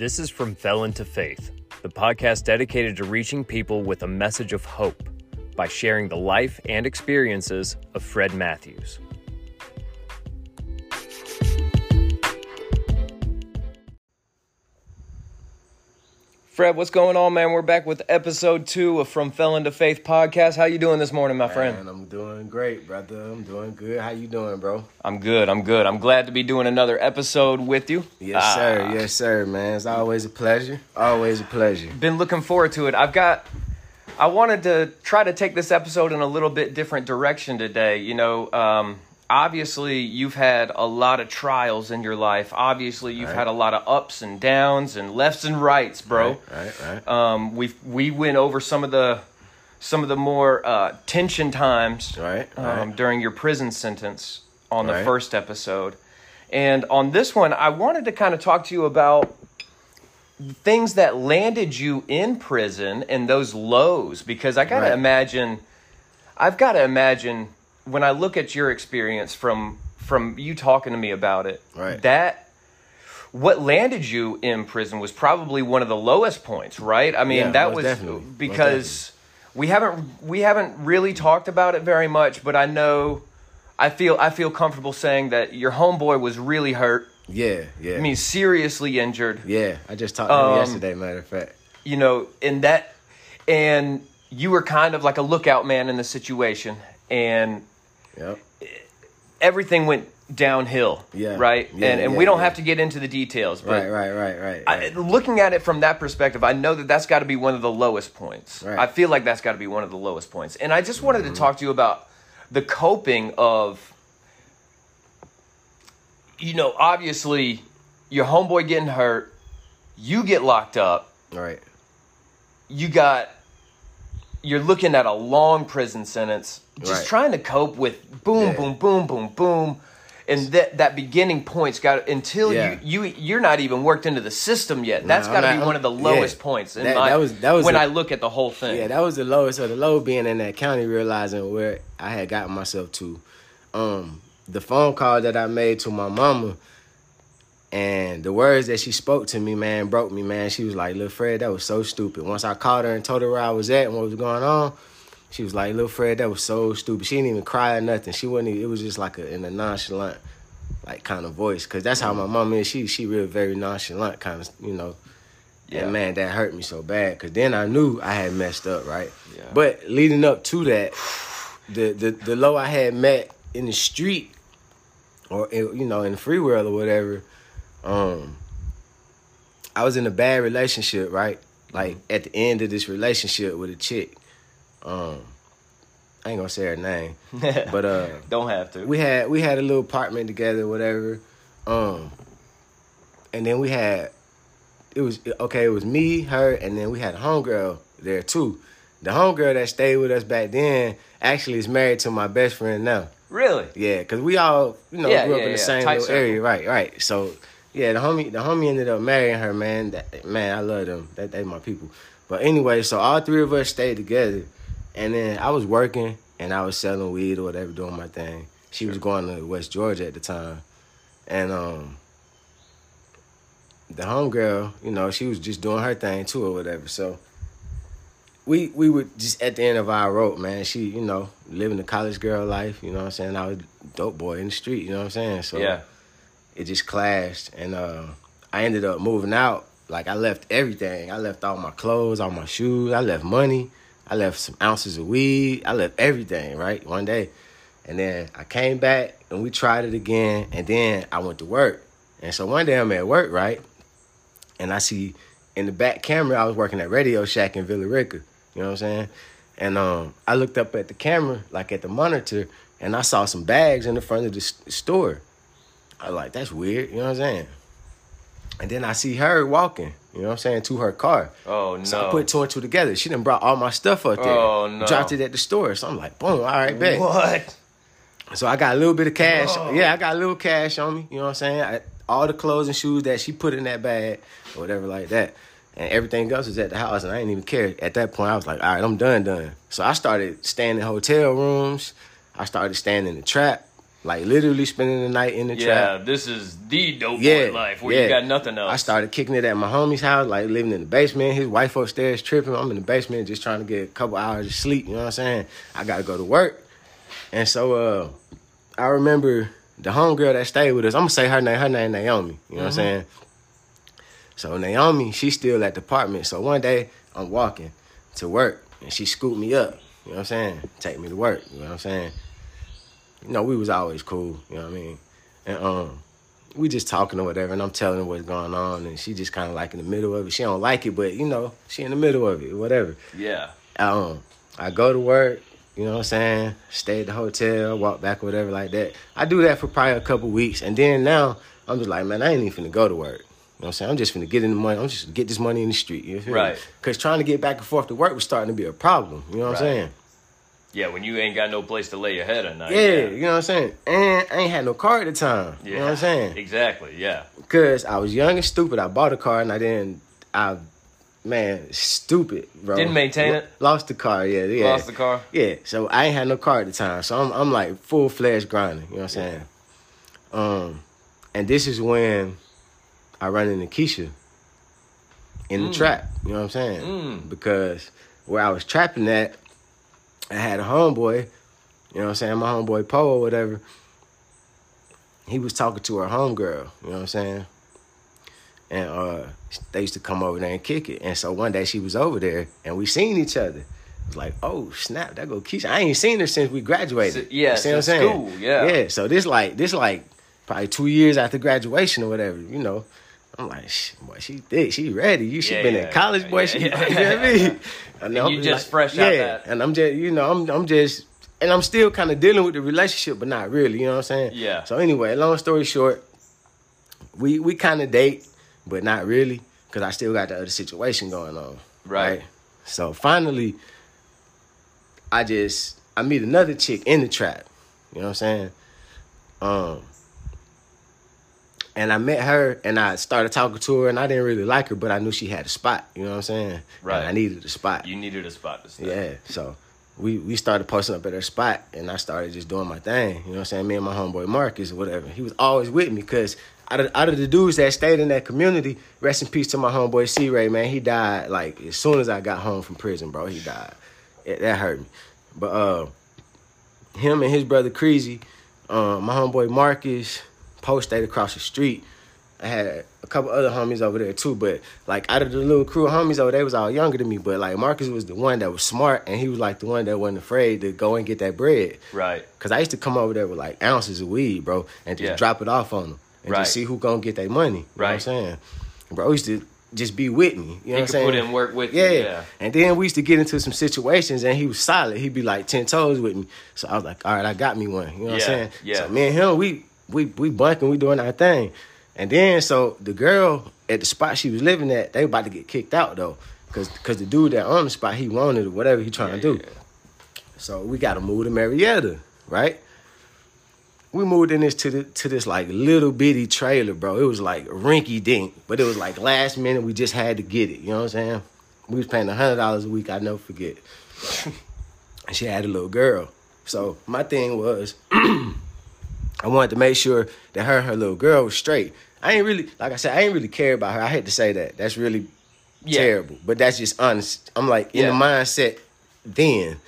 This is From Felon to Faith, the podcast dedicated to reaching people with a message of hope by sharing the life and experiences of Fred Matthews. Fred, what's going on, man? We're back with episode 2 of From Felon to Faith podcast. How you doing this morning, my friend? Man, I'm doing great, brother. I'm doing good. How you doing, bro? I'm good. I'm glad to be doing another episode with you. Yes, sir. Yes, sir, man. It's always a pleasure. Always a pleasure. Been looking forward to it. I wanted to try to take this episode in a little bit different direction today. You know, obviously, you've had a lot of trials in your life. Obviously, you've had a lot of ups and downs and lefts and rights, bro. Right. We went over some of the more tension times during your prison sentence on the first episode. And on this one, I wanted to kind of talk to you about things that landed you in prison and those lows, because I've got to imagine. When I look at your experience from you talking to me about it, that what landed you in prison was probably one of the lowest points, right? I mean, that was definitely. Because we haven't really talked about it very much, but I feel comfortable saying that your homeboy was really hurt. Yeah. I mean, seriously injured. Yeah, I just talked to him yesterday, matter of fact. You know, and you were kind of like a lookout man in the situation. And everything went downhill, right? And we don't have to get into the details. But right. Looking at it from that perspective, I know that's got to be one of the lowest points. Right. I feel like that's got to be one of the lowest points. And I just wanted to talk to you about the coping of, you know, obviously your homeboy getting hurt, you get locked up. Right. You're looking at a long prison sentence, just trying to cope with boom, boom, boom. And that beginning point's got until you're not even worked into the system yet. That's got to be one of the lowest points in my when I look at the whole thing. Yeah, that was the lowest. So the low being in that county, realizing where I had gotten myself to. The phone call that I made to my mama and the words that she spoke to me, man, broke me, man. She was like, "Lil Fred, that was so stupid." Once I called her and told her where I was at and what was going on, she was like, "Lil Fred, that was so stupid." She didn't even cry or nothing. She wasn't even, it was just like in a nonchalant, like, kind of voice. Because that's how my mom is. She real very nonchalant kind of, you know. Yeah. And, man, that hurt me so bad. Because then I knew I had messed up, right? Yeah. But leading up to that, the low I had met in the street or, you know, in the free world or whatever, I was in a bad relationship, right? Like, at the end of this relationship with a chick, I ain't gonna say her name, but don't have to. We had a little apartment together, whatever, and then it was me, her, and then we had a homegirl there too. The homegirl that stayed with us back then actually is married to my best friend now. Really? Yeah, because we all, you know, grew up in the same little area, right? So. Yeah, the homie ended up marrying her, man. Man, I love them. They my people. But anyway, so all three of us stayed together. And then I was working, and I was selling weed or whatever, doing my thing. She was going to West Georgia at the time. And the homegirl, you know, she was just doing her thing, too, or whatever. So we were just at the end of our rope, man. She, you know, living the college girl life, you know what I'm saying? I was a dope boy in the street, you know what I'm saying? So yeah. It just clashed, and I ended up moving out. Like, I left everything. I left all my clothes, all my shoes. I left money. I left some ounces of weed. I left everything, right, one day. And then I came back, and we tried it again, and then I went to work. And so one day I'm at work, right, and I see in the back camera, I was working at Radio Shack in Villa Rica, you know what I'm saying? And I looked up at the camera, like at the monitor, and I saw some bags in the front of the store. I was like, that's weird, you know what I'm saying? And then I see her walking, you know what I'm saying, to her car. Oh, no. So I put two and two together. She done brought all my stuff up there. Oh, no. Dropped it at the store. So I'm like, boom, all right, bet. What? So I got a little bit of cash. Oh. Yeah, I got a little cash on me, you know what I'm saying? All the clothes and shoes that she put in that bag or whatever like that. And everything else was at the house, and I didn't even care. At that point, I was like, all right, I'm done. So I started staying in hotel rooms. I started staying in the trap. Like, literally spending the night in the trap. Yeah, this is the dope boy life where you got nothing else. I started kicking it at my homie's house, like, living in the basement. His wife upstairs tripping. I'm in the basement just trying to get a couple hours of sleep. You know what I'm saying? I got to go to work. And so I remember the homegirl that stayed with us. I'm going to say her name. Her name Naomi. You know what I'm saying? So Naomi, she's still at the apartment. So one day, I'm walking to work, and she scooped me up. You know what I'm saying? Take me to work. You know what I'm saying? You know, we was always cool, you know what I mean? And we just talking or whatever, and I'm telling her what's going on, and she just kind of like in the middle of it. She don't like it, but, you know, she in the middle of it, whatever. Yeah. I go to work, you know what I'm saying? Stay at the hotel, walk back or whatever like that. I do that for probably a couple weeks, and then now I'm just like, man, I ain't even finna go to work. You know what I'm saying? I'm just finna get in the money. I'm just gonna get this money in the street, you feel me? Because trying to get back and forth to work was starting to be a problem, you know what I'm saying? Yeah, when you ain't got no place to lay your head at night. Yeah, you know what I'm saying? And I ain't had no car at the time. Yeah, you know what I'm saying? Exactly, yeah. Because I was young and stupid. I bought a car and I didn't, man, stupid, bro. Didn't maintain it? Lost the car, yeah. Lost the car? Yeah, so I ain't had no car at the time. So I'm like full-fledged grinding, you know what I'm saying? And this is when I run into Keisha in the trap, you know what I'm saying? Because where I was trapping at, I had a homeboy, you know what I'm saying? My homeboy Poe or whatever. He was talking to her homegirl, you know what I'm saying? And they used to come over there and kick it. And so one day she was over there and we seen each other. It was like, oh, snap, that go Keisha. I ain't seen her since we graduated. Yeah, since school, yeah. Yeah, so this probably 2 years after graduation or whatever, you know. I'm like, boy, she thick. She ready. She been in college, boy. You know what I mean? And I'm just fresh out that. And I'm just, you know, and I'm still kind of dealing with the relationship, but not really, you know what I'm saying? Yeah. So anyway, long story short, we kind of date, but not really, because I still got the other situation going on. Right. So finally, I meet another chick in the trap, you know what I'm saying? And I met her, and I started talking to her, and I didn't really like her, but I knew she had a spot. You know what I'm saying? Right. And I needed a spot. You needed a spot to stay. Yeah. So we started posting up at her spot, and I started just doing my thing. You know what I'm saying? Me and my homeboy Marcus or whatever. He was always with me because out of the dudes that stayed in that community, rest in peace to my homeboy C-Ray, man. He died, like, as soon as I got home from prison, bro. He died. That hurt me. But him and his brother Crazy, my homeboy Marcus, Post stayed across the street. I had a couple other homies over there too, but like out of the little crew of homies over there, they was all younger than me. But like Marcus was the one that was smart, and he was like the one that wasn't afraid to go and get that bread. Right. Because I used to come over there with like ounces of weed, bro, and just drop it off on them and just see who gonna get their money. You know what I'm saying? Bro, I used to just be with me. You know what I'm saying? He could put in work with me. Yeah. And then we used to get into some situations, and he was solid. He'd be like 10 toes with me. So I was like, all right, I got me one. You know what I'm saying? Yeah. So me and him, we bunking, we doing our thing. And then, so the girl at the spot she was living at, they about to get kicked out, though, because the dude that owned the spot, he wanted or whatever he trying to do. Yeah. So we got to move to Marietta, right? We moved in to this like, little bitty trailer, bro. It was, like, rinky-dink, but it was, like, last minute. We just had to get it, you know what I'm saying? We was paying $100 a week, I never forget. And she had a little girl. So my thing was I wanted to make sure that her and her little girl was straight. I ain't really care about her. I hate to say that. That's really terrible. But that's just honest. I'm like, in the mindset then,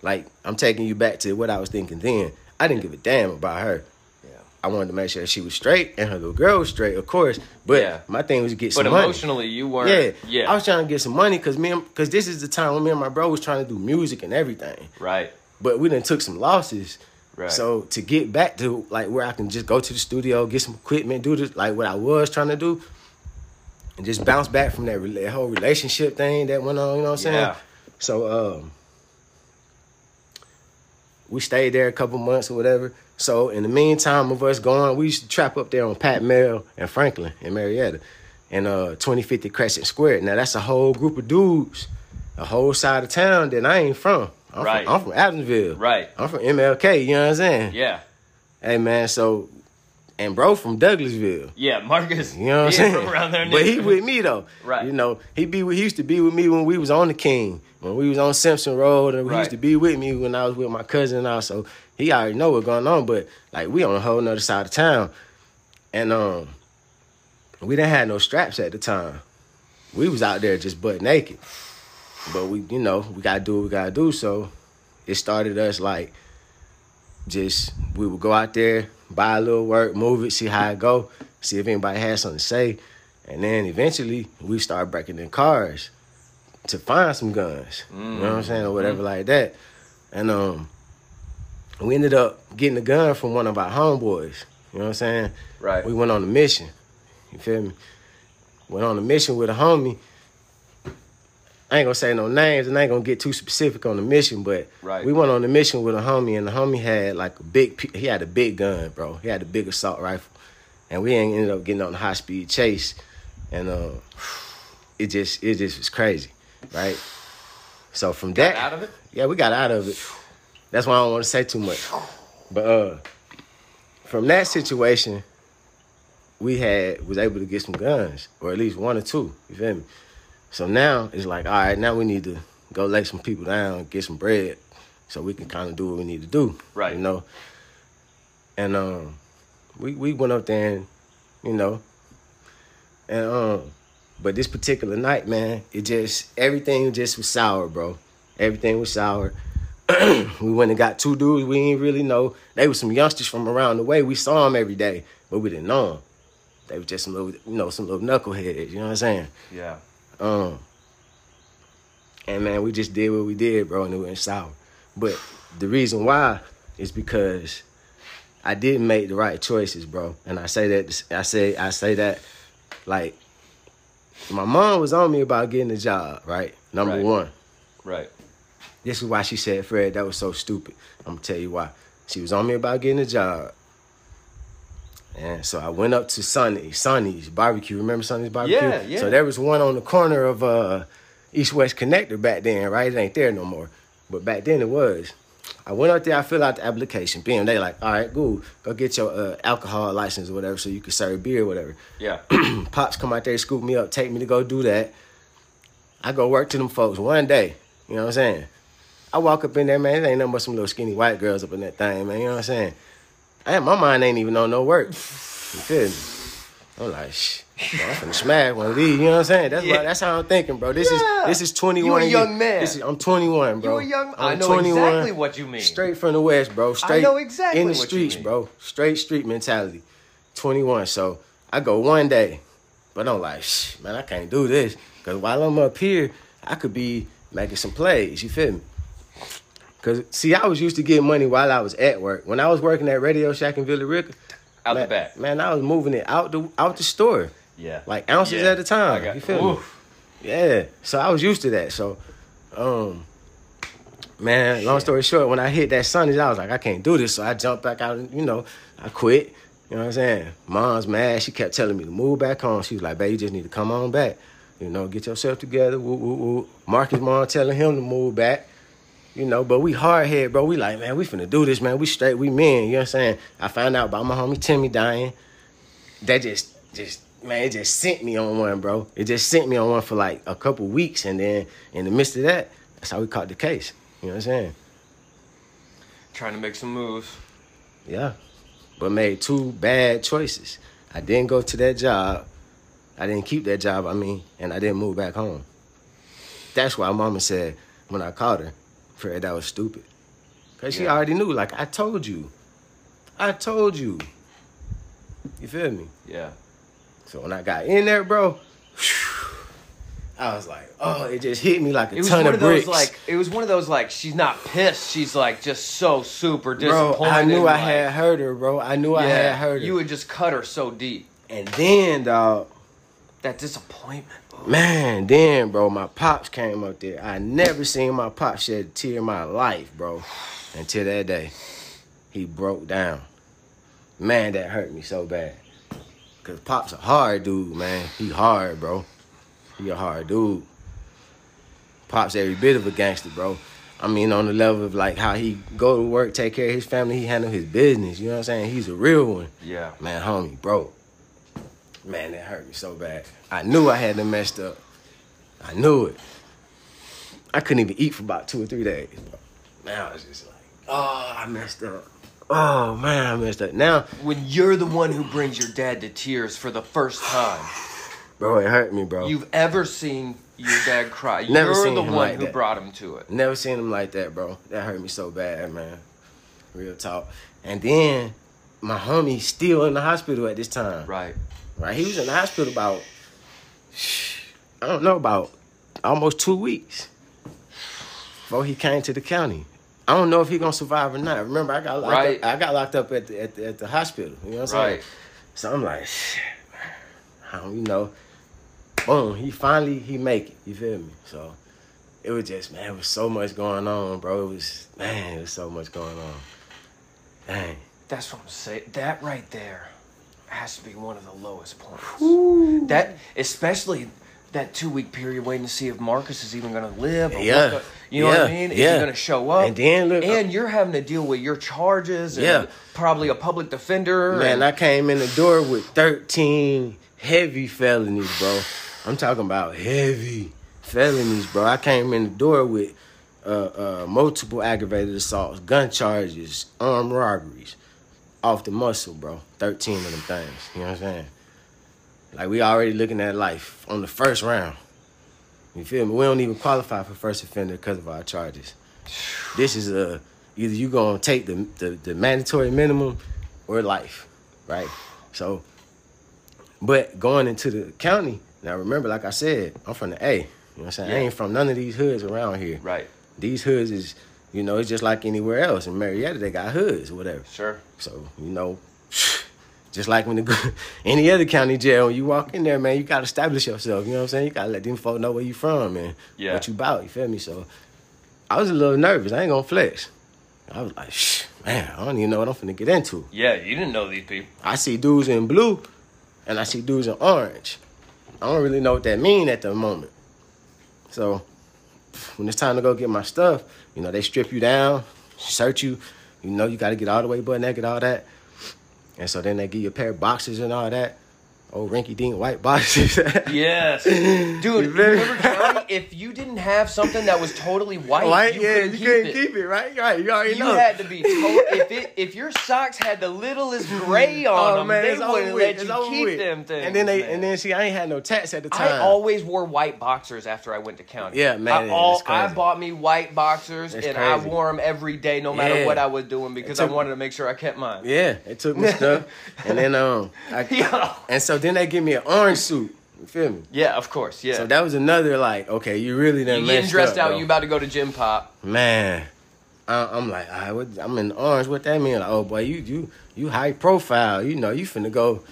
like, I'm taking you back to what I was thinking then. I didn't give a damn about her. Yeah. I wanted to make sure she was straight and her little girl was straight, of course. But my thing was to get some money. But emotionally, you weren't. Yeah. I was trying to get some money because this is the time when me and my bro was trying to do music and everything. Right. But we done took some losses. Right. So to get back to like where I can just go to the studio, get some equipment, do this, like what I was trying to do, and just bounce back from that whole relationship thing that went on, you know what I'm saying? Yeah. So we stayed there a couple months or whatever. So in the meantime of us going, we used to trap up there on Pat Mel and Franklin and Marietta and 2050 Crescent Square. Now that's a whole group of dudes, a whole side of town that I ain't from. I'm from Adamsville. Right. I'm from MLK, you know what I'm saying? Yeah. Hey, man, so, and bro from Douglasville. Yeah, Marcus. You know what I'm saying? From around there. But he with me, though. Right. You know, he used to be with me when we was on the King, when we was on Simpson Road, and he used to be with me when I was with my cousin and all. So He already know what's going on, but like we on a whole nother side of town. And we didn't have no straps at the time. We was out there just butt naked. But we, you know, we gotta do what we gotta do. So it started us like just we would go out there, buy a little work, move it, see how it go, see if anybody had something to say. And then eventually we started breaking in cars to find some guns. Mm. You know what I'm saying? Or whatever like that. And we ended up getting a gun from one of our homeboys. You know what I'm saying? Right. We went on a mission. You feel me? Went on a mission with a homie. I ain't gonna say no names and I ain't gonna get too specific on the mission, but right. We went on a mission with a homie, and the homie had like he had a big gun, bro. He had a big assault rifle. And we ended up getting on a high speed chase. And it just was crazy, right? So from that, got out of it? Yeah, we got out of it. That's why I don't want to say too much. But from that situation, we was able to get some guns, or at least one or two, you feel me? So now it's like, all right, now we need to go lay some people down, get some bread, so we can kind of do what we need to do, right? You know. And we went up there, and you know, and but this particular night, man, it just, everything just was sour, bro. Everything was sour. We went and got two dudes we didn't really know. They were some youngsters from around the way. We saw them every day, but we didn't know them. They were just some little, you know, some little knuckleheads, you know what I'm saying? Yeah. And man, we just did what we did, bro, and it went sour. But the reason why is because I didn't make the right choices, bro. And I say that, I say that, like, my mom was on me about getting a job, right? Number one. Right. This is why she said, Fred, that was so stupid. I'm going to tell you why. She was on me about getting a job. And so I went up to Sonny's Barbecue. Remember Sonny's Barbecue? Yeah, yeah. So there was one on the corner of East West Connector back then, right? It ain't there no more. But back then it was. I went up there. I filled out the application. Bam. They like, all right, cool. Go get your alcohol license or whatever so you can serve beer or whatever. Yeah. Pops come out there, scoop me up, take me to go do that. I go work to them folks one day. You know what I'm saying? I walk up in there, man. It ain't nothing but some little skinny white girls up in that thing, man. You know what I'm saying? My mind ain't even on no work. You feel me? I'm like, shh, I'm finna smash one of these. You know what I'm saying? That's why, that's how I'm thinking, bro. This is 21. You a young man. I'm 21, bro. You a young man. I know 21, exactly what you mean. Straight from the West, bro. Straight, I know exactly in the streets, bro. Straight street mentality. 21. So I go one day, but I'm like, shh, man, I can't do this. Because while I'm up here, I could be making some plays. You feel me? Because, see, I was used to getting money while I was at work. When I was working at Radio Shack in Villa Rica, out the back. Man, I was moving it out the store. Yeah. Like ounces at a time. You feel me? Yeah. So I was used to that. So, man, long story short, when I hit that Sunday, I was like, I can't do this. So I jumped back out and, you know, I quit. You know what I'm saying? Mom's mad. She kept telling me to move back home. She was like, babe, you just need to come on back. You know, get yourself together. Woo, woo, woo. Marcus' mom telling him to move back. You know, but we hard-headed, bro. We like, man, we finna do this, man. We straight, we men. You know what I'm saying? I found out about my homie Timmy dying. That just man, it just sent me on one, bro. It just sent me on one for like a couple weeks. And then in the midst of that, that's how we caught the case. You know what I'm saying? Trying to make some moves. Yeah. But made two bad choices. I didn't go to that job. I didn't keep that job, and I didn't move back home. That's why mama said when I caught her, Fred, that was stupid. Because she already knew. Like, I told you. You feel me? Yeah. So when I got in there, bro, I was like, oh, it just hit me like a ton of bricks. It was one of those, like, she's not pissed. She's, like, just so super disappointed. Bro, I knew I had hurt her, bro. I had hurt her. You would just cut her so deep. And then, dog, that disappointment. Man, then, bro, my pops came up there. I never seen my pops shed a tear in my life, bro, until that day. He broke down. Man, that hurt me so bad. Because Pop's a hard dude, man. He hard, bro. He a hard dude. Pop's every bit of a gangster, bro. On the level of, like, how he go to work, take care of his family, he handle his business. You know what I'm saying? He's a real one. Yeah. Man, homie, bro. Man, that hurt me so bad. I knew I had them messed up. I knew it. I couldn't even eat for about 2 or 3 days. Man, I was just like, Oh, I messed up. Oh, man, I messed up. Now, when you're the one who brings your dad to tears for the first time. Bro, it hurt me, bro. You've ever seen your dad cry. Never you're seen the him one like who that. Brought him to it. Never seen him like that, bro. That hurt me so bad, man. Real talk. And then, my homie's still in the hospital at this time. Right. Right, he was in the hospital about, I don't know, about almost 2 weeks before he came to the county. I don't know if he's going to survive or not. Remember, I got locked right. up, I got locked up at the hospital. You know what I'm saying? Right. So I'm like, shit, I don't, you know. Boom, he finally make it. You feel me? So it was just, man, it was so much going on, bro. It was so much going on. Dang. That's what I'm saying. That right there has to be one of the lowest points. Ooh. That, especially that 2 week period waiting to see if Marcus is even going to live. Or yeah. You know what I mean? Yeah. Is he going to show up? And then look, and you're having to deal with your charges. Yeah. And probably a public defender. Man, I came in the door with 13 heavy felonies, bro. I'm talking about heavy felonies, bro. I came in the door with multiple aggravated assaults, gun charges, armed robberies. Off the muscle, bro. 13 of them things. You know what I'm saying? Like, we already looking at life on the first round. You feel me? We don't even qualify for first offender because of our charges. This is either you going to take the mandatory minimum or life, right? So, but going into the county, now remember, like I said, I'm from the A. You know what I'm saying? Yeah. I ain't from none of these hoods around here. Right. These hoods is... You know, it's just like anywhere else. In Marietta, they got hoods or whatever. Sure. So, you know, just like when any other county jail, when you walk in there, man, you got to establish yourself. You know what I'm saying? You got to let them folk know where you from and what you about. You feel me? So I was a little nervous. I ain't going to flex. I was like, man, I don't even know what I'm finna get into. Yeah, you didn't know these people. I see dudes in blue and I see dudes in orange. I don't really know what that mean at the moment. So... when it's time to go get my stuff, you know, they strip you down, search you. You know, you got to get all the way butt naked, all that. And so then they give you a pair of boxes and all that. Old rinky-dink white boxes. Yes. Dude, remember, Johnny, if you didn't have something that was totally white you couldn't keep it, right? Right, you already know. You had to be told. If your socks had the littlest gray on them, man, they wouldn't let you keep them things. And then, see, I ain't had no tats at the time. I always wore white boxers after I went to county. Yeah, man, I bought me white boxers, I wore them every day, no matter what I was doing, because I wanted to make sure I kept mine. Yeah, it took me stuff. And then, and so then they give me an orange suit. You feel me? Yeah, of course. Yeah. So that was another like, okay, you really done messed up. You getting dressed out. Bro. You about to go to gym pop. Man, I'm like, all right, I'm in orange. What that mean? Like, oh boy, you high profile. You know, you finna go.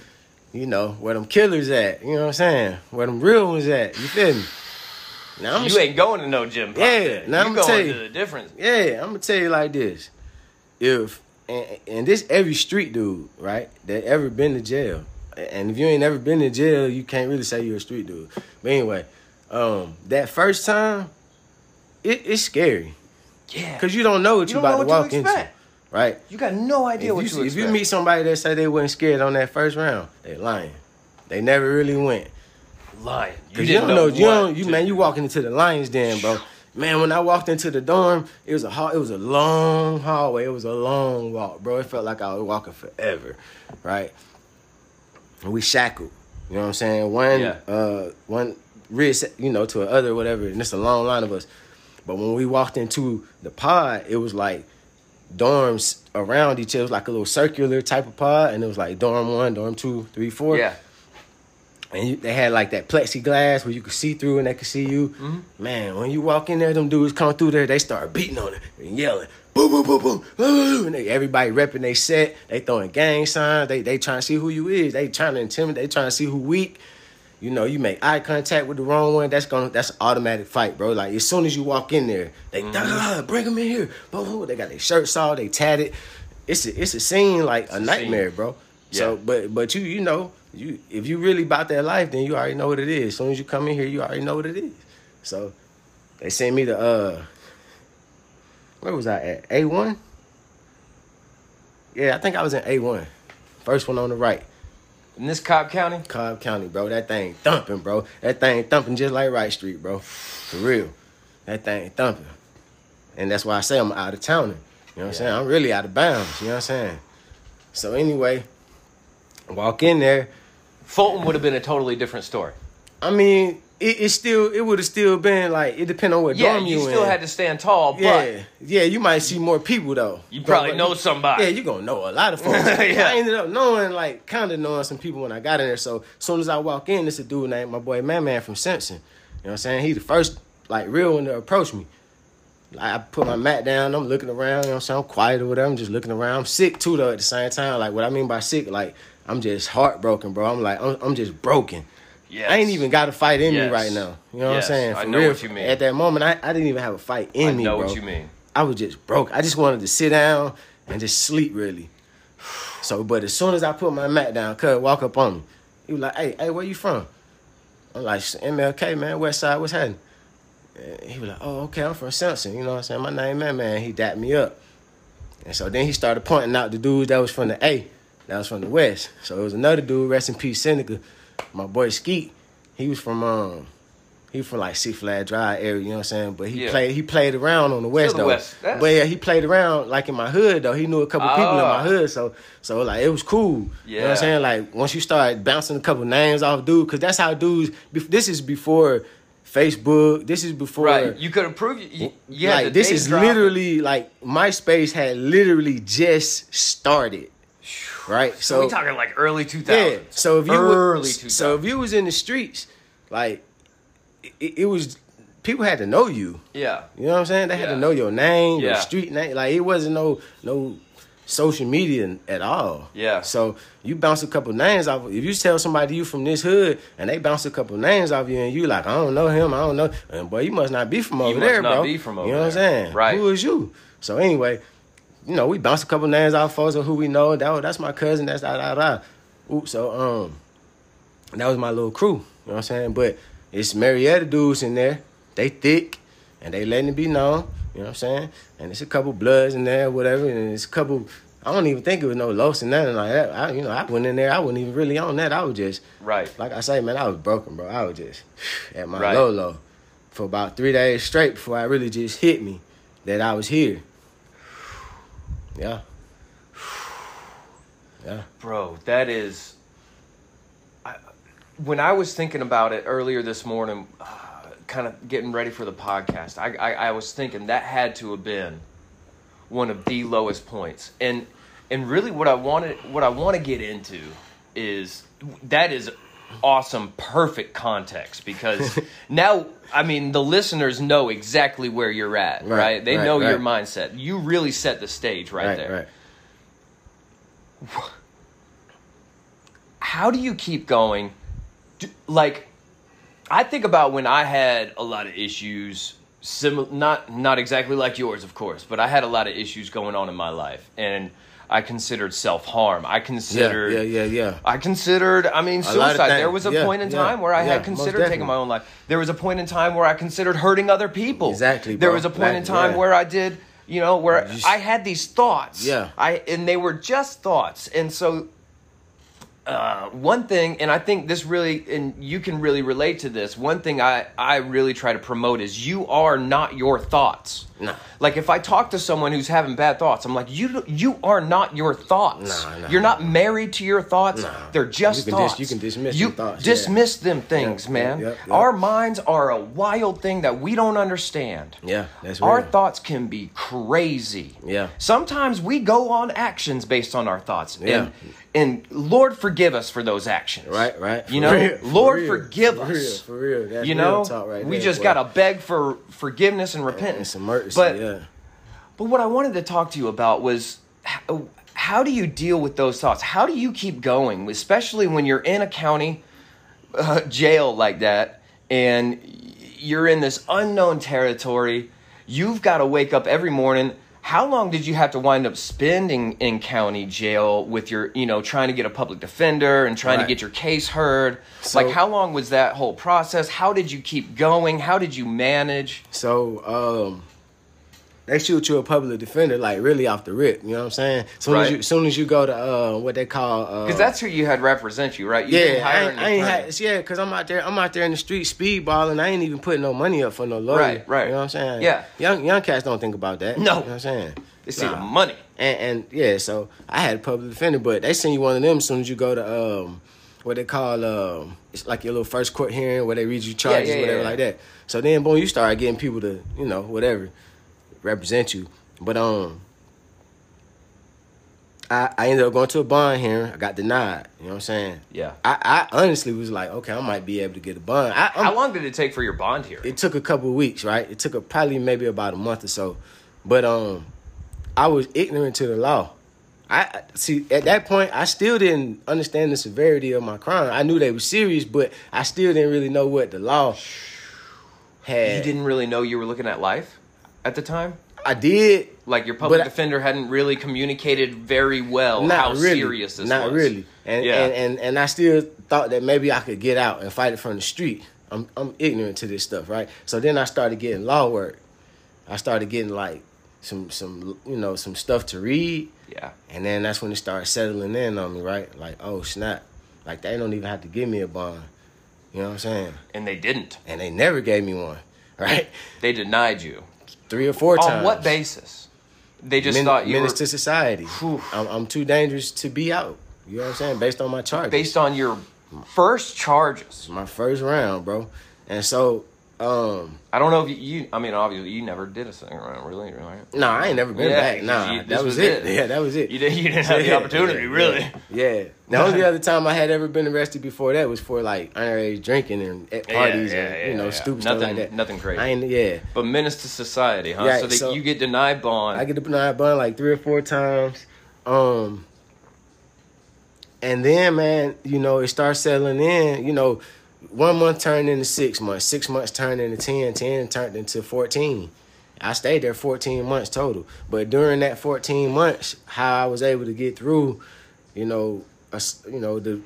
You know where them killers at. You know what I'm saying? Where them real ones at? You feel me? Now you ain't going to no gym pop. Yeah. Now I'm going tell you, to the difference. Yeah, I'm gonna tell you like this. And this every street dude, right? That ever been to jail. And if you ain't never been in jail, you can't really say you're a street dude. But anyway, that first time, it's scary. Yeah. Because you don't know what you're about to walk into. Right? You got no idea what you expect. If you meet somebody that say they wasn't scared on that first round, they lying. They never really went. Lying. Because you don't know. You walking into the lion's den, bro. Man, when I walked into the dorm, it was a long hallway. It was a long walk, bro. It felt like I was walking forever. Right? And we shackled, you know what I'm saying? One wrist, you know, to another, whatever. And it's a long line of us. But when we walked into the pod, it was like dorms around each other. It was like a little circular type of pod. And it was like dorm 1, dorm 2, 3, 4. Yeah. And they had like that plexiglass where you could see through and they could see you. Mm-hmm. Man, when you walk in there, them dudes come through there, they start beating on it and yelling. Boom, boom, boom, boom, boom. And everybody repping they set. They throwing gang signs. They trying to see who you is. They trying to intimidate. They trying to see who weak. You know, you make eye contact with the wrong one. That's an automatic fight, bro. Like, as soon as you walk in there, they bring them in here. Boom, boom. They got their shirts off. They tatted. It's a scene like a nightmare, bro. Yeah. So, but you know, if you really about that life, then you already know what it is. As soon as you come in here, you already know what it is. So, they sent me to... Where was I at? A1? Yeah, I think I was in A1. First one on the right. In this Cobb County? Cobb County, bro. That thing thumping, bro. That thing thumping just like Wright Street, bro. For real. That thing thumping. And that's why I say I'm out of towning. You know what I'm saying? I'm really out of bounds. You know what I'm saying? So anyway, walk in there. Fulton would have been a totally different story. I mean, it would have still been like, it depends on what dorm you in. Yeah, you still had to stand tall, but... Yeah, you might see more people, though. You probably know somebody. Yeah, you're going to know a lot of folks. I ended up kind of knowing some people when I got in there. So as soon as I walk in, this a dude named my boy Man Man from Simpson. You know what I'm saying? He the first, like, real one to approach me. Like, I put my mat down, I'm looking around, you know what I'm saying? I'm quiet or whatever, I'm just looking around. I'm sick, too, though, at the same time. Like, what I mean by sick, like, I'm just heartbroken, bro. I'm like, I'm just broken. Yes. I ain't even got a fight in me right now. You know what I'm saying? For I know real, what you mean. At that moment, I didn't even have a fight in me, bro. I know what you mean. I was just broke. I just wanted to sit down and just sleep, really. So, but as soon as I put my mat down, Cud walk up on me. He was like, hey, where you from? I'm like, MLK, man, West Side, what's happening? And he was like, oh, okay, I'm from Simpson. You know what I'm saying? My name, Man Man. He dapped me up. And so then he started pointing out the dudes that was from the A, that was from the West. So it was another dude, rest in peace, Seneca. My boy Skeet, he was from like Six Flag Drive area, you know what I'm saying? But he played around on the West though. West. But yeah, he played around like in my hood though. He knew a couple people in my hood, so like it was cool. Yeah. You know what I'm saying? Like once you start bouncing a couple names off dude, because that's how dudes. This is before Facebook. This is before you could approve. Yeah, like this is literally like MySpace had literally just started. Right, so we talking like early 2000s. Yeah, so if you was in the streets, like it was, people had to know you. Yeah, you know what I'm saying. They had to know your name, your street name. Like it wasn't no social media at all. Yeah. So you bounce a couple names off. If you tell somebody you from this hood and they bounce a couple names off you and you like, I don't know him, I don't know, and boy, you must not be from over there, bro. You must not be from over there. You know what I'm saying? Right. Who is you? So anyway. You know, we bounced a couple names off folks of who we know. That's my cousin. That's da-da-da. Oops, so, that was my little crew. You know what I'm saying? But it's Marietta dudes in there. They thick, and they letting it be known. You know what I'm saying? And it's a couple bloods in there, whatever. And it's a couple, I don't even think it was no loss and nothing like that. I went in there. I wasn't even really on that. I was just, like I say, man, I was broken, bro. I was just at my low for about 3 days straight before I really just hit me that I was here. Yeah. Yeah. Bro, that is... When I was thinking about it earlier this morning, kind of getting ready for the podcast, I was thinking that had to have been one of the lowest points. And really what I want to get into is that is awesome, perfect context because now... I mean, the listeners know exactly where you're at, right? They know your mindset. You really set the stage right there. Right. How do you keep going? Like, I think about when I had a lot of issues, not exactly like yours, of course, but I had a lot of issues going on in my life, and I considered self-harm. I considered suicide. There was a point in time where I had considered taking my own life. There was a point in time where I considered hurting other people. Exactly, bro. There was a point in time where I did, you know, where I had these thoughts. Yeah. And they were just thoughts. And so one thing, and I think this really, and you can really relate to this, one thing I really try to promote is you are not your thoughts. No. Like if I talk to someone who's having bad thoughts, I'm like, you are not your thoughts. No. You're not married to your thoughts. No. They're just thoughts. You can dismiss your thoughts. Dismiss them things, man. Yeah. Our minds are a wild thing that we don't understand. Yeah, that's right. Our thoughts can be crazy. Yeah. Sometimes we go on actions based on our thoughts. Yeah. And Lord, forgive us for those actions. Right. You know, Lord, forgive us. For real. That's real talk right there. We just gotta beg for forgiveness and repentance. And mercy, but what I wanted to talk to you about was how do you deal with those thoughts? How do you keep going, especially when you're in a county jail like that, and you're in this unknown territory? You've got to wake up every morning. How long did you have to wind up spending in county jail with your, you know, trying to get a public defender and trying to get your case heard? So, like, how long was that whole process? How did you keep going? How did you manage? So, they shoot you a public defender, like, really off the rip. You know what I'm saying? Soon as you go to what they call... Because that's who you had represent you, right? Because I'm out there in the street speedballing. I ain't even putting no money up for no lawyer. Right. You know what I'm saying? Yeah. Young cats don't think about that. No. You know what I'm saying? They see the money. And yeah, so I had a public defender, but they send you one of them as soon as you go to what they call it's like your little first court hearing where they read you charges, whatever like that. So then boom, you start getting people to, you know, whatever, represent you. But I ended up going to a bond hearing. I got denied. You know what I'm saying? Yeah. I honestly was like, okay, I might be able to get a bond. How long did it take for your bond hearing? It took a couple of weeks, right? It took probably about a month or so. But I was ignorant to the law. I see, at that point, I still didn't understand the severity of my crime. I knew they were serious, but I still didn't really know what the law had. You didn't really know you were looking at life at the time? I did. Like your public defender hadn't really communicated very well how serious this was. Not really. And I still thought that maybe I could get out and fight it from the street. I'm ignorant to this stuff, right? So then I started getting law work. I started getting like some you know, some stuff to read. Yeah. And then that's when it started settling in on me, right? Like, oh snap. Like they don't even have to give me a bond. You know what I'm saying? And they didn't. And they never gave me one, right? They denied you. 3 or 4 times. On what basis? They just thought you were... Menace to society. I'm too dangerous to be out. You know what I'm saying? Based on my charges. Based on your first charges. My first round, bro. And so... I don't know if you... I mean, obviously, you never did a second round, really, right? No, I ain't never been back. Nah, that was it. Yeah, that was it. You didn't have the opportunity, really. Yeah. The only other time I had ever been arrested before that was for, like, underage drinking and at parties and, you know, stupid stuff like that. Nothing crazy. But menace to society, huh? Yeah, so you get denied bond. I get denied bond, like, 3 or 4 times. And then, man, you know, it starts settling in, you know... 1 month turned into 6 months. 6 months turned into 10. 10 turned into 14. I stayed there 14 months total. But during that 14 months, how I was able to get through, the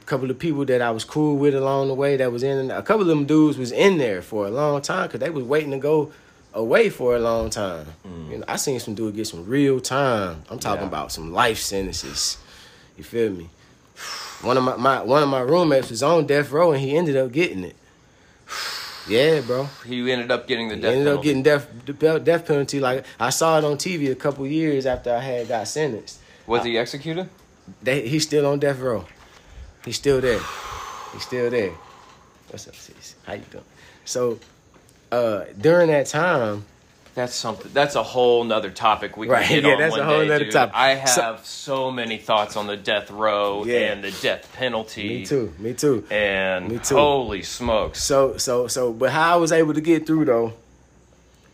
couple of people that I was cool with along the way that was in, a couple of them dudes was in there for a long time because they was waiting to go away for a long time. Mm. You know, I seen some dude get some real time. I'm talking about some life sentences. You feel me? One of my roommates was on death row and he ended up getting it. Yeah, bro. He ended up getting the death penalty. Death penalty. Like I saw it on TV a couple years after I had got sentenced. Was he executed? He's still on death row. He's still there. What's up, sis? How you doing? So during that time. That's something. That's a whole nother topic we can hit on one day, dude. Yeah, that's a whole nother topic. I have so many thoughts on the death row and the death penalty. Me too. And me too. Holy smokes. So, but how I was able to get through though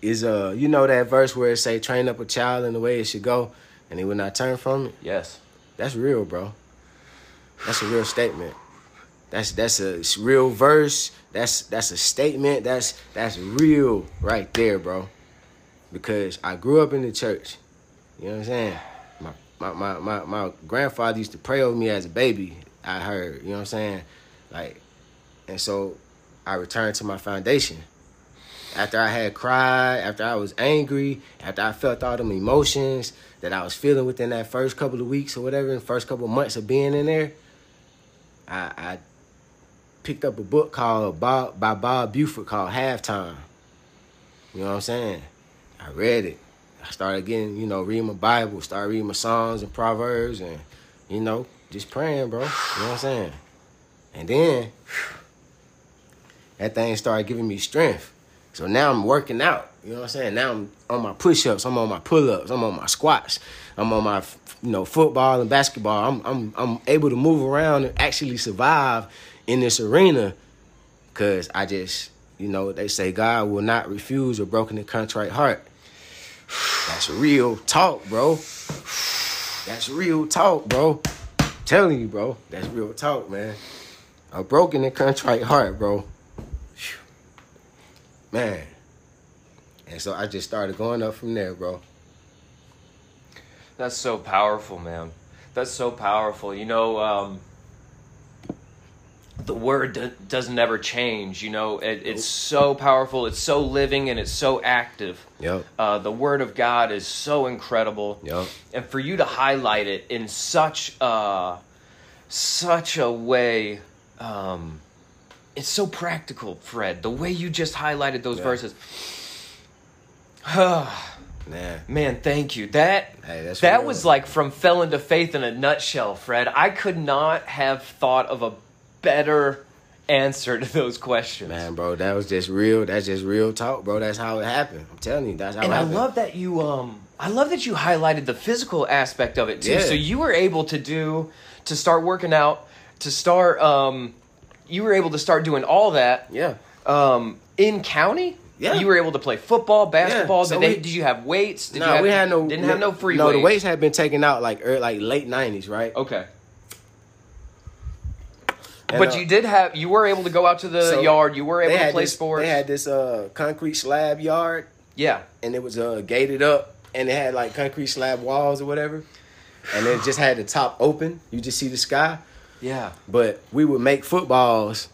is you know that verse where it say, "Train up a child in the way it should go, and he will not turn from it." Yes, that's real, bro. That's a real statement. That's a real verse. That's a statement. That's real right there, bro. Because I grew up in the church. You know what I'm saying? My grandfather used to pray over me as a baby, I heard. You know what I'm saying? Like, and so I returned to my foundation. After I had cried, after I was angry, after I felt all them emotions that I was feeling within that first couple of weeks or whatever, in the first couple of months of being in there, I picked up a book called by Bob Buford called Halftime. You know what I'm saying? I read it. I started getting, reading my Bible, started reading my Psalms and Proverbs and, just praying, bro. You know what I'm saying? And then that thing started giving me strength. So now I'm working out. You know what I'm saying? Now I'm on my push-ups. I'm on my pull-ups. I'm on my squats. I'm on my, football and basketball. I'm able to move around and actually survive in this arena because I just... they say God will not refuse a broken and contrite heart. That's real talk, bro. I'm telling you, bro. That's real talk, man. A broken and contrite heart, bro. Man. And so I just started going up from there, bro. That's so powerful, man. That's so powerful. The word doesn't ever change, It's so powerful. It's so living and it's so active. Yep. The word of God is so incredible. Yep. And for you to highlight it in such a way, it's so practical, Fred. The way you just highlighted those verses. Yeah. Man, thank you. That was like From Felon to Faith in a nutshell, Fred. I could not have thought of a better answer to those questions. Man, bro, that was just real. That's just real talk, bro. That's how it happened. I'm telling you, that's how it happened. And I love that you I love that you highlighted the physical aspect of it too. Yeah. So you were able to start working out, you were able to start doing all that. Yeah. In county? Yeah. You were able to play football, basketball. Yeah. So did you have weights? No, we didn't have free weights. No, the weights had been taken out like late 90s, right? Okay. And, but you were able to go out to the yard. You were able to play sports. They had this concrete slab yard. Yeah. And it was gated up. And it had like concrete slab walls or whatever. And it just had the top open. You just see the sky. Yeah. But we would make footballs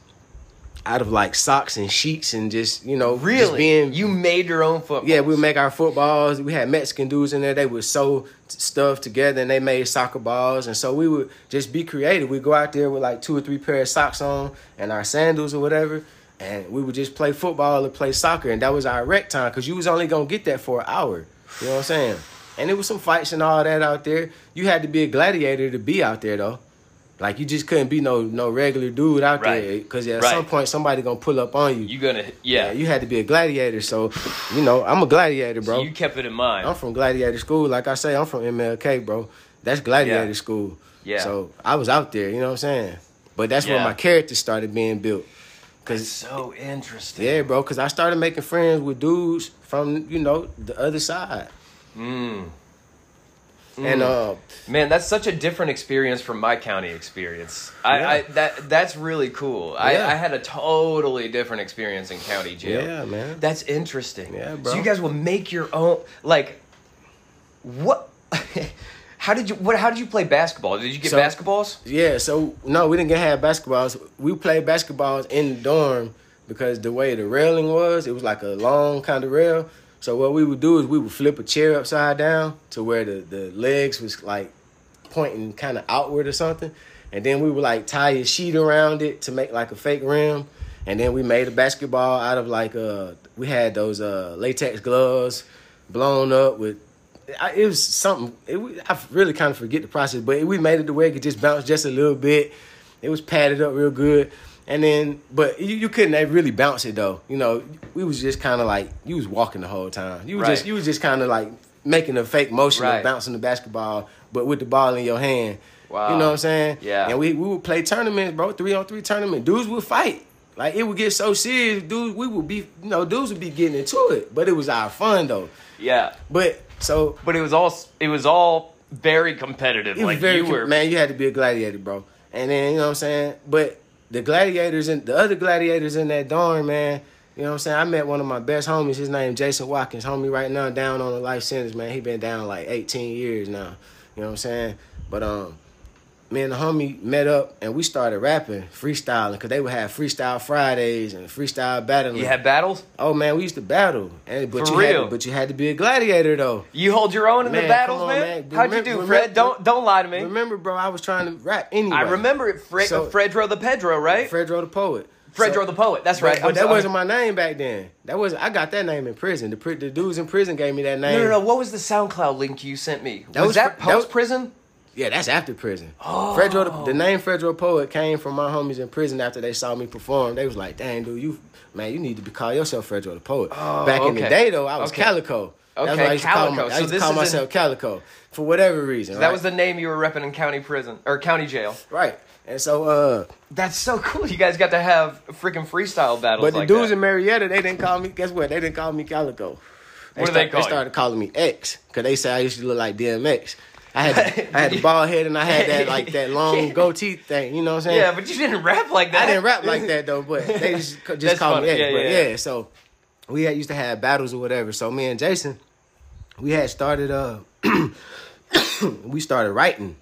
out of like socks and sheets and just, you know. Really? You made your own footballs? Yeah, we would make our footballs. We had Mexican dudes in there. They would sew stuff together and they made soccer balls. And so we would just be creative. We'd go out there with like 2 or 3 pairs of socks on and our sandals or whatever. And we would just play football or play soccer. And that was our rec time because you was only going to get that for an hour. You know what I'm saying? And there was some fights and all that out there. You had to be a gladiator to be out there though. Like, you just couldn't be no regular dude out there. Because at some point, somebody going to pull up on you. You had to be a gladiator. So, you know, I'm a gladiator, bro. So you kept it in mind. I'm from gladiator school. Like I say, I'm from MLK, bro. That's gladiator school. Yeah. So I was out there, you know what I'm saying? But that's where my character started being built. That's so interesting. Yeah, bro, because I started making friends with dudes from, you know, the other side. And man, that's such a different experience from my county experience. That's really cool. Yeah. I had a totally different experience in county jail. Yeah, man. That's interesting. Yeah, bro. So you guys will make your own. Like, what? How did you play basketball? Did you get basketballs? Yeah. So no, we didn't have basketballs. We played basketballs in the dorm because the way the railing was, it was like a long kind of rail. So what we would do is we would flip a chair upside down to where the legs was like pointing kind of outward or something. And then we would like tie a sheet around it to make like a fake rim. And then we made a basketball out of like we had those latex gloves blown up with, it was something, I really kind of forget the process, but we made it to where it could just bounce just a little bit. It was padded up real good. And then, but you couldn't really bounce it though. You know, we was just kind of like, you was walking the whole time. You was just kind of like making a fake motion of bouncing the basketball, but with the ball in your hand. Wow. You know what I'm saying? Yeah. And we would play tournaments, bro, 3-on-3 tournament. Dudes would fight. Like, it would get so serious. Dudes would be getting into it. But it was our fun though. Yeah. But it was all very competitive. Man, you had to be a gladiator, bro. And then, you know what I'm saying? But the other gladiators in that dorm, man, you know what I'm saying? I met one of my best homies. His name Jason Watkins, homie right now, down on a life sentence, man. He been down like 18 years now. You know what I'm saying? But me and the homie met up and we started rapping, freestyling, because they would have freestyle Fridays and freestyle battling. You had battles? Oh man, we used to battle. But you had to be a gladiator though. You hold your own in the battles, man. How'd you do, Fred? Don't lie to me. Remember, bro, I was trying to rap anyway. I remember it, Fredro the Pedro, right? Fredro the Poet. Fredro the Poet, that's right. But that wasn't my name back then. I got that name in prison. The dudes in prison gave me that name. No, what was the SoundCloud link you sent me? Was that post-prison? Yeah, that's after prison. Oh. The name Fredro Poet came from my homies in prison after they saw me perform. They was like, dang, dude, you need to call yourself Fredro the Poet. Oh, back in the day, though, I was Calico. That's why I used Calico. I used to call myself Calico for whatever reason. So that was the name you were repping in county prison, or county jail. Right. And so... that's so cool. You guys got to have freaking freestyle battles like that. But the dudes in Marietta, they didn't call me... Guess what? They didn't call me Calico. They started calling me X, because they said I used to look like DMX. I had the bald head and I had that like that long goatee thing, you know what I'm saying? Yeah, but you didn't rap like that. I didn't rap like that though, but they just called me X. Yeah, so we used to have battles or whatever. So me and Jason, we had started we started writing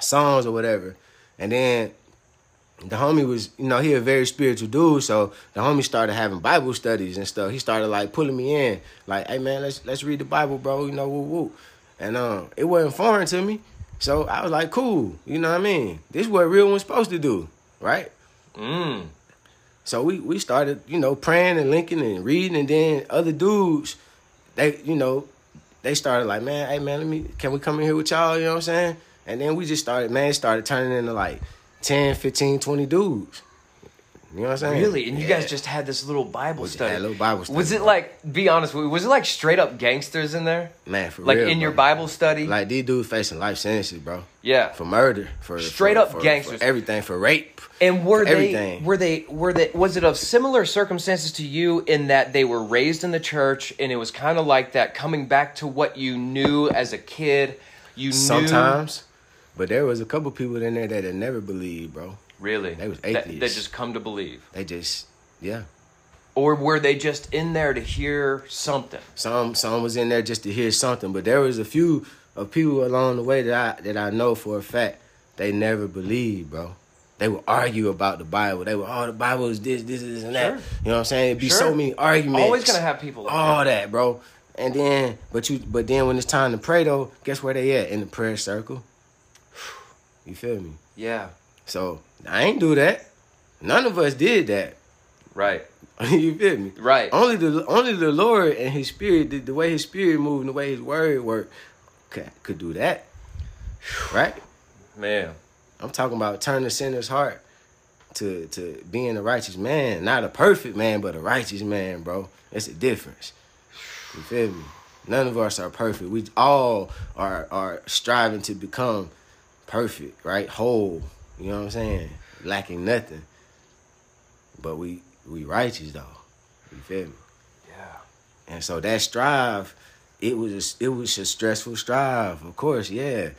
songs or whatever. And then the homie was, you know, he a very spiritual dude, so the homie started having Bible studies and stuff. He started like pulling me in, like, hey man, let's read the Bible, bro, you know, woo woo. And it wasn't foreign to me, so I was like, cool, you know what I mean? This is what real one's supposed to do, right? So we started, you know, praying and linking and reading, and then other dudes, they, you know, they started like, man, hey, man, can we come in here with y'all? You know what I'm saying? And then we just started, man, it started turning into like 10, 15, 20 dudes. You know what I'm saying? Really? And you guys just had this little Bible study. Yeah, little Bible study. Was it like, be honest, was it like straight up gangsters in there? Man, for like real. Like in your Bible study? Like these dudes facing life sentences, bro. Yeah. For murder. For straight up gangsters. For everything. For rape. And was it of similar circumstances to you in that they were raised in the church and it was kind of like that coming back to what you knew as a kid? You sometimes, knew. Sometimes. But there was a couple people in there that had never believed, bro. Really? They was atheists. They just come to believe. They just, yeah. Or were they just in there to hear something? Some was in there just to hear something. But there was a few of people along the way that I know for a fact they never believed, bro. They would argue about the Bible. They would, the Bible is this, and that. Sure. You know what I'm saying? It'd be so many arguments. Always gonna have people. All that, bro. And then, but then when it's time to pray, though, guess where they at? In the prayer circle. You feel me? Yeah. So I ain't do that. None of us did that. Right. You feel me? Right. Only the Lord and his spirit, the way his spirit moved and the way his word worked, could do that. Right? Man. I'm talking about turning a sinner's heart to being a righteous man. Not a perfect man, but a righteous man, bro. That's the difference. You feel me? None of us are perfect. We all are striving to become perfect, right? Whole. You know what I'm saying? Lacking nothing. But we righteous, though. You feel me? Yeah. And so that strive, it was a stressful strive, of course, yeah.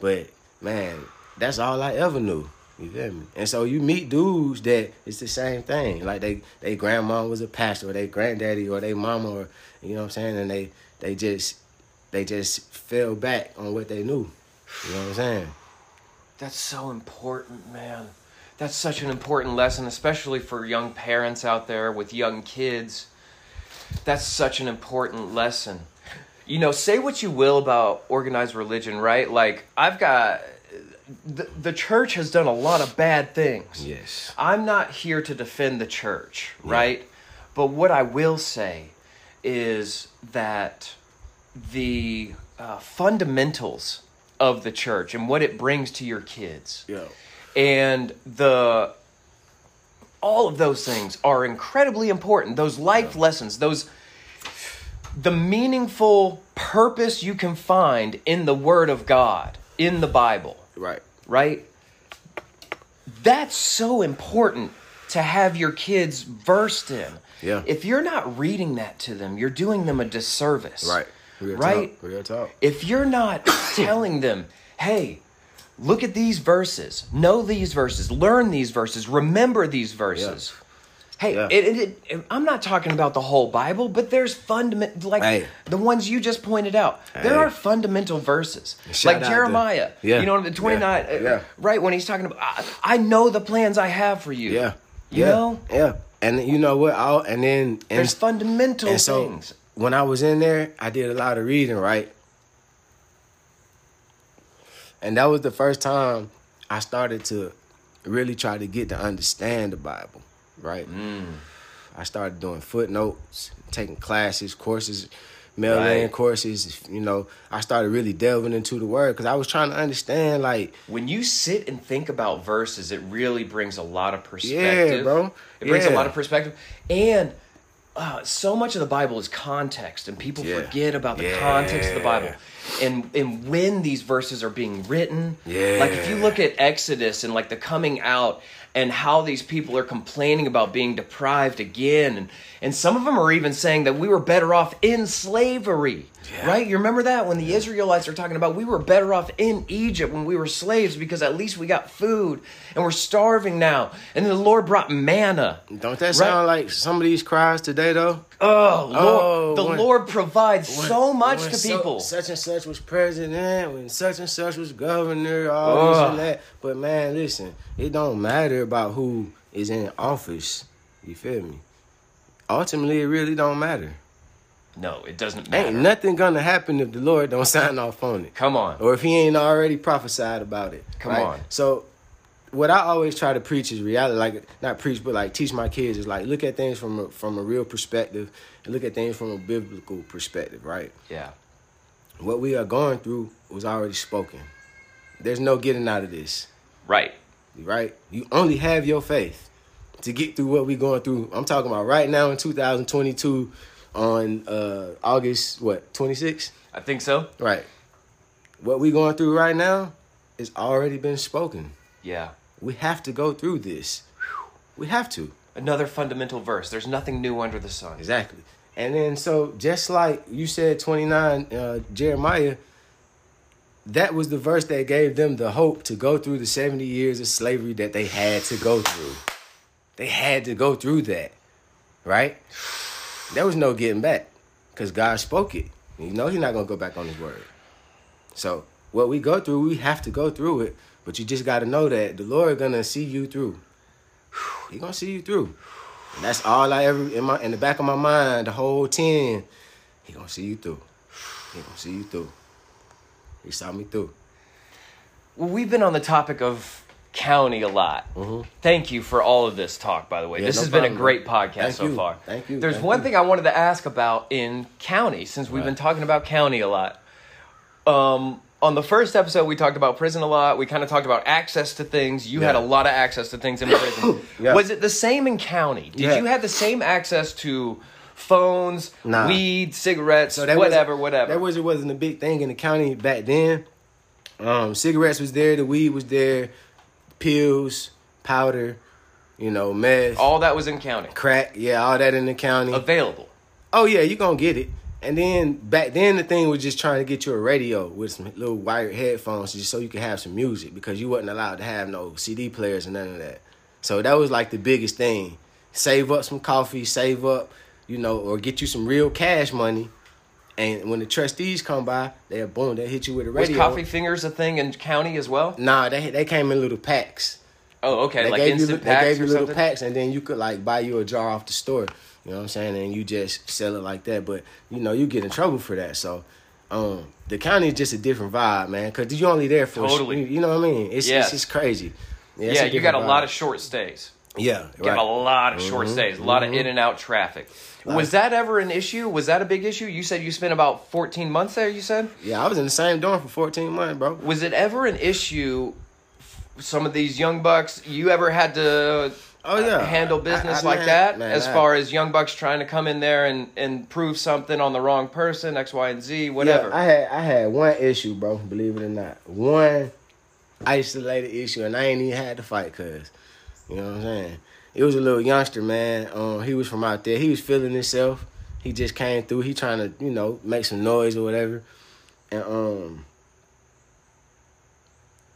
But, man, that's all I ever knew. You feel me? And so you meet dudes that it's the same thing. Like, they grandma was a pastor, or they granddaddy, or they mama, or, you know what I'm saying? And they just fell back on what they knew. You know what I'm saying? That's so important, man. That's such an important lesson, especially for young parents out there with young kids. That's such an important lesson. You know, say what you will about organized religion, right? Like, I've got... The church has done a lot of bad things. Yes. I'm not here to defend the church, right? Yeah. But what I will say is that the fundamentals... of the church and what it brings to your kids. Yeah. And all of those things are incredibly important. Those life lessons, the meaningful purpose you can find in the Word of God, in the Bible. Right. Right? That's so important to have your kids versed in. Yeah. If you're not reading that to them, you're doing them a disservice. Right. Right? If you're not telling them, hey, look at these verses, know these verses, learn these verses, remember these verses. Yeah. Hey, yeah. I'm not talking about the whole Bible, but there's fundamental, like the ones you just pointed out. Hey. There are fundamental verses. Shout like Jeremiah, you know, the 29, right? When he's talking about, I know the plans I have for you. Yeah. You know? Yeah. And you know what? There's fundamental things. When I was in there, I did a lot of reading, right? And that was the first time I started to really try to get to understand the Bible, right? Mm. I started doing footnotes, taking classes, courses, mail-in courses, you know. I started really delving into the Word because I was trying to understand, like... When you sit and think about verses, it really brings a lot of perspective. Yeah, bro. It brings a lot of perspective. And... so much of the Bible is context, and people forget about the context of the Bible and when these verses are being written. Yeah. Like if you look at Exodus and like the coming out and how these people are complaining about being deprived again. And some of them are even saying that we were better off in slavery, right? You remember that when the Israelites are talking about we were better off in Egypt when we were slaves because at least we got food and we're starving now. And then the Lord brought manna. Don't that sound like some of these cries today, though? Lord provides so much to people. Such and such was president, when such and such was governor, all this and that. But man, listen, it don't matter about who is in office. You feel me? Ultimately, it really don't matter. No, it doesn't matter. Ain't nothing gonna happen if the Lord don't sign off on it. Come on. Or if he ain't already prophesied about it. Come on. So what I always try to preach is reality. Like, not preach, but like teach my kids is like, look at things from a real perspective and look at things from a biblical perspective, right? Yeah. what we are going through was already spoken. There's no getting out of this. Right. Right? You only have your faith to get through what we're going through. I'm talking about right now in 2022 on August, what, 26th? I think so. Right. What we're going through right now is already been spoken. Yeah. We have to go through this. We have to. Another fundamental verse. There's nothing new under the sun. Exactly. And then so just like you said, 29, Jeremiah, that was the verse that gave them the hope to go through the 70 years of slavery that they had to go through. They had to go through that, right? There was no getting back because God spoke it. You know he's not going to go back on his word. So what we go through, we have to go through it. But you just got to know that the Lord is going to see you through. He's going to see you through. And that's all I ever, in the back of my mind, the whole 10, he's going to see you through. He's going to see you through. He saw me through. Well, we've been on the topic of county a lot. Mm-hmm. Thank you for all of this talk, by the way. Yeah, this has been a great podcast so far. Thank you. There's one thing I wanted to ask about in county, since we've been talking about county a lot. On the first episode, we talked about prison a lot. We kind of talked about access to things. You had a lot of access to things in prison. Yeah. Was it the same in county? Did you have the same access to phones, weed, cigarettes, whatever? That wasn't a big thing in the county back then. Cigarettes was there. The weed was there. Pills, powder, meth. All that was in county. Crack, all that in the county. Available. Oh, yeah, you're going to get it. And then, back then, the thing was just trying to get you a radio with some little wired headphones just so you could have some music because you wasn't allowed to have no CD players and none of that. So that was like the biggest thing. Save up some coffee, save up, or get you some real cash money. And when the trustees come by, they hit you with a radio. Was coffee fingers a thing in county as well? Nah, they came in little packs. Oh, okay, they like instant packs or something? They gave you little packs, and then you could like buy you a jar off the store. You know what I'm saying? And you just sell it like that. But, you get in trouble for that. So the county is just a different vibe, man. Because you're only there for... Totally. You know what I mean? It's just crazy. Yeah, you got a lot of short stays. Yeah, right. You got a lot of short stays. A lot of in-and-out traffic. Was that ever an issue? Was that a big issue? You said you spent about 14 months there, you said? Yeah, I was in the same dorm for 14 months, bro. Was it ever an issue, some of these young bucks, you ever had to... Oh, yeah. Handle business far as young bucks trying to come in there and prove something on the wrong person, X, Y, and Z, whatever. Yeah, I had one issue, bro, believe it or not. One isolated issue, and I ain't even had to fight, cuz. You know what I'm saying? It was a little youngster, man. He was from out there. He was feeling himself. He just came through. He trying to, make some noise or whatever. And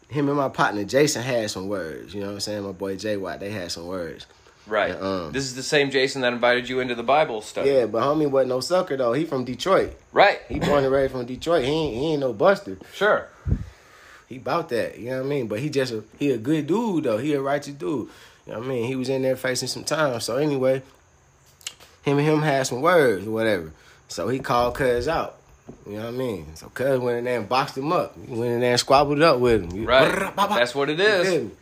him and my partner, Jason, had some words. You know what I'm saying? My boy, Jay White, they had some words. Right. And, this is the same Jason that invited you into the Bible study. Yeah, but homie wasn't no sucker, though. He from Detroit. Right. He born and raised from Detroit. He ain't no buster. Sure. He bout that. You know what I mean? But he a good dude, though. He a righteous dude. You know what I mean? He was in there facing some time. So anyway, him and him had some words or whatever. So he called cuz out. You know what I mean? So cuz went in there and boxed him up. He went in there and squabbled up with him. Right. That's what it is.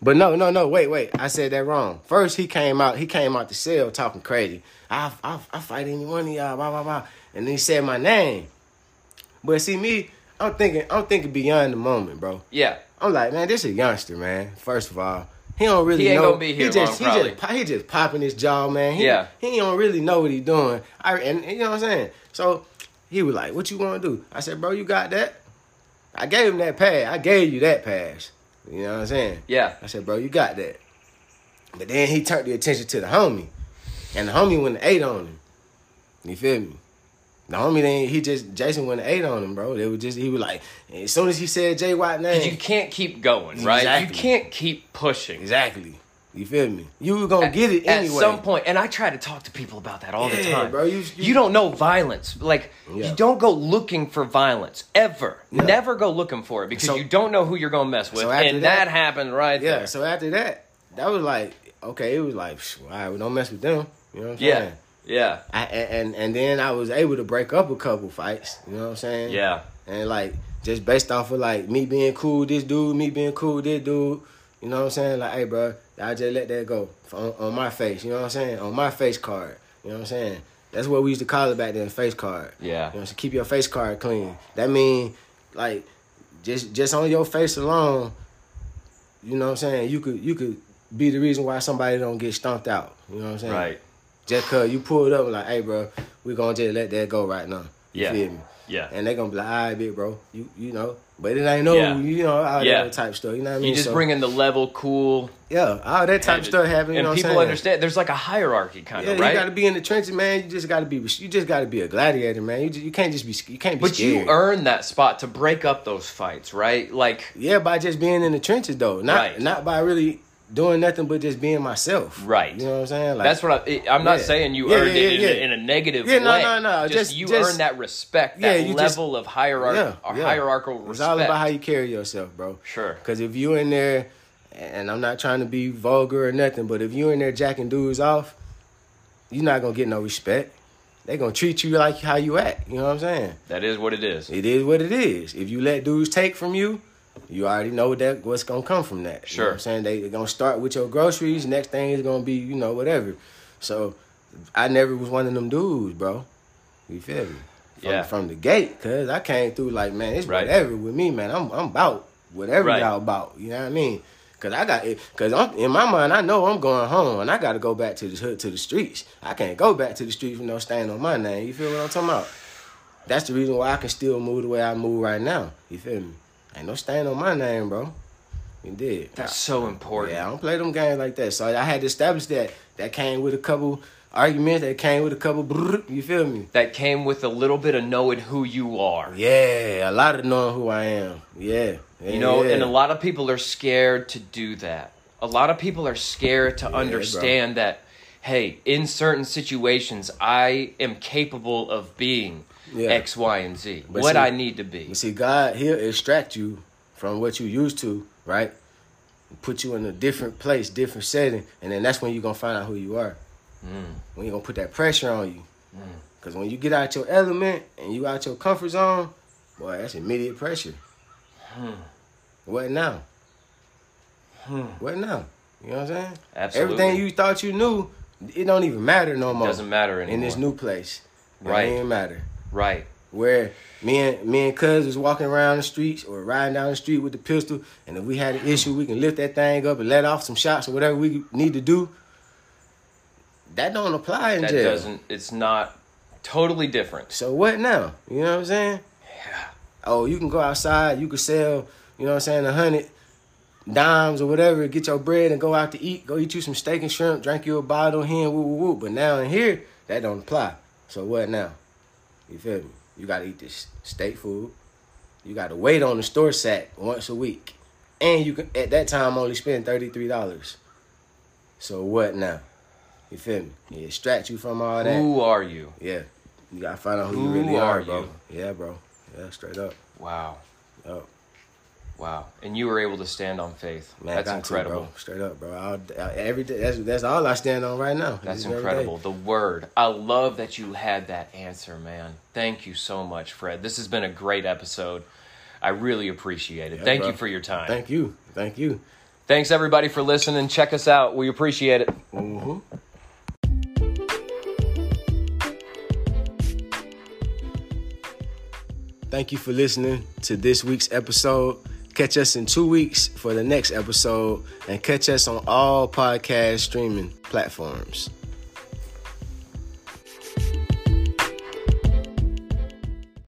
But no. Wait. I said that wrong. First, he came out the cell talking crazy. I fight any one of y'all, blah, blah, blah. And then he said my name. But see me, I'm thinking beyond the moment, bro. Yeah. I'm like, man, this a youngster, man. First of all. He don't really know. He ain't going to be here long, probably. He just popping his jaw, man. He don't really know what he doing. And you know what I'm saying? So... He was like, what you want to do? I said, bro, you got that? I gave him that pass. I gave you that pass. You know what I'm saying? Yeah. I said, bro, you got that. But then he turned the attention to the homie. And the homie went and ate on him. You feel me? The homie, Jason went and ate on him, bro. He was like, as soon as he said Jay White name. You can't keep going, right? Exactly. You can't keep pushing. Exactly. You feel me? You were going to get it anyway. At some point, and I try to talk to people about that all the time. Bro, you don't know violence. Like, you don't go looking for violence, ever. Yeah. Never go looking for it, because you don't know who you're going to mess with. So and that happened right there. Yeah, so after that was like, okay, it was like, all right, we don't mess with them. You know what I'm saying? Yeah. And then I was able to break up a couple fights. You know what I'm saying? Yeah. And, like, just based off of, like, me being cool, this dude, You know what I'm saying? Like, hey, bro, I just let that go on my face. You know what I'm saying? On my face card. You know what I'm saying? That's what we used to call it back then, face card. Yeah. You know, so keep your face card clean. That mean, like, just on your face alone, you know what I'm saying, you could be the reason why somebody don't get stomped out. You know what I'm saying? Right. Just because you pulled up and like, hey, bro, we're going to just let that go right now. Yeah. You feel me? Yeah. And they're going to be like, all right, big bro, you know. But it ain't no, you know, all that type stuff. You know what I mean? You just bringing the level, cool. Yeah, all that type of stuff happening. You know what I'm saying? And people understand. There's like a hierarchy kind of, right? You got to be in the trenches, man. You just got to be a gladiator, man. You can't just be scared. But you earn that spot to break up those fights, right? Like, yeah, by just being in the trenches, though. Not by really doing nothing but just being myself. Right. You know what I'm saying? Like, that's what I'm not saying you earned it in a negative way. No. Just earn that respect, that level of hierarchical respect. It's all about how you carry yourself, bro. Sure. Because if you in there, and I'm not trying to be vulgar or nothing, but if you in there jacking dudes off, you're not going to get no respect. They're going to treat you like how you act. You know what I'm saying? That is what it is. It is what it is. If you let dudes take from you, you already know that what's going to come from that. Sure. You know what I'm saying? They're going to start with your groceries. Next thing is going to be, you know, whatever. So, I never was one of them dudes, bro. You feel me? From the gate, because I came through like, man, it's whatever with me, man. I'm about whatever y'all about. You know what I mean? Because in my mind, I know I'm going home, and I got to go back to the hood, to the streets. I can't go back to the streets with no stain on my name. You feel what I'm talking about? That's the reason why I can still move the way I move right now. You feel me? Ain't no stain on my name, bro. You did. That's so important. Yeah, I don't play them games like that. So I had to establish that. That came with a couple arguments. That came with a couple, you feel me? That came with a little bit of knowing who you are. Yeah, a lot of knowing who I am. Yeah. You know, and a lot of people are scared to do that. A lot of people are scared to understand bro. That, hey, in certain situations, I am capable of being X, Y, and Z. But what I need to be. See, God, he'll extract you from what you used to, right? Put you in a different place, different setting, and then that's when you're going to find out who you are. Mm. When you're going to put that pressure on you. Because when you get out your element and you out your comfort zone, boy, that's immediate pressure. What now? What now? You know what I'm saying? Absolutely. Everything you thought you knew, it don't even matter no more. It doesn't matter anymore. In this new place. Right. It doesn't even matter. Right. Where me and cuz was walking around the streets or riding down the street with the pistol, and if we had an issue, we can lift that thing up and let off some shots or whatever we need to do. That don't apply in jail. That doesn't. It's not totally different. So what now? You know what I'm saying? Yeah. Oh, you can go outside. You can sell, you know what I'm saying, 100 dimes or whatever. Get your bread and go out to eat. Go eat you some steak and shrimp. Drink you a bottle here and woo. But now in here, that don't apply. So what now? You feel me? You got to eat this steak food. You got to wait on the store sack once a week. And you can, at that time, only spend $33. So what now? You feel me? It extracts you from all that. Who are you? Yeah. You got to find out who you really are, bro. You? Yeah, bro. Yeah, straight up. Wow. Oh. Wow. And you were able to stand on faith. Man, that's incredible. Bro. Straight up, bro. Every day, that's all I stand on right now. That's incredible. The word. I love that you had that answer, man. Thank you so much, Fred. This has been a great episode. I really appreciate it. Yeah, Thank you for your time. Thank you. Thank you. Thanks, everybody, for listening. Check us out. We appreciate it. Mm-hmm. Thank you for listening to this week's episode. Catch us in 2 weeks for the next episode, and catch us on all podcast streaming platforms.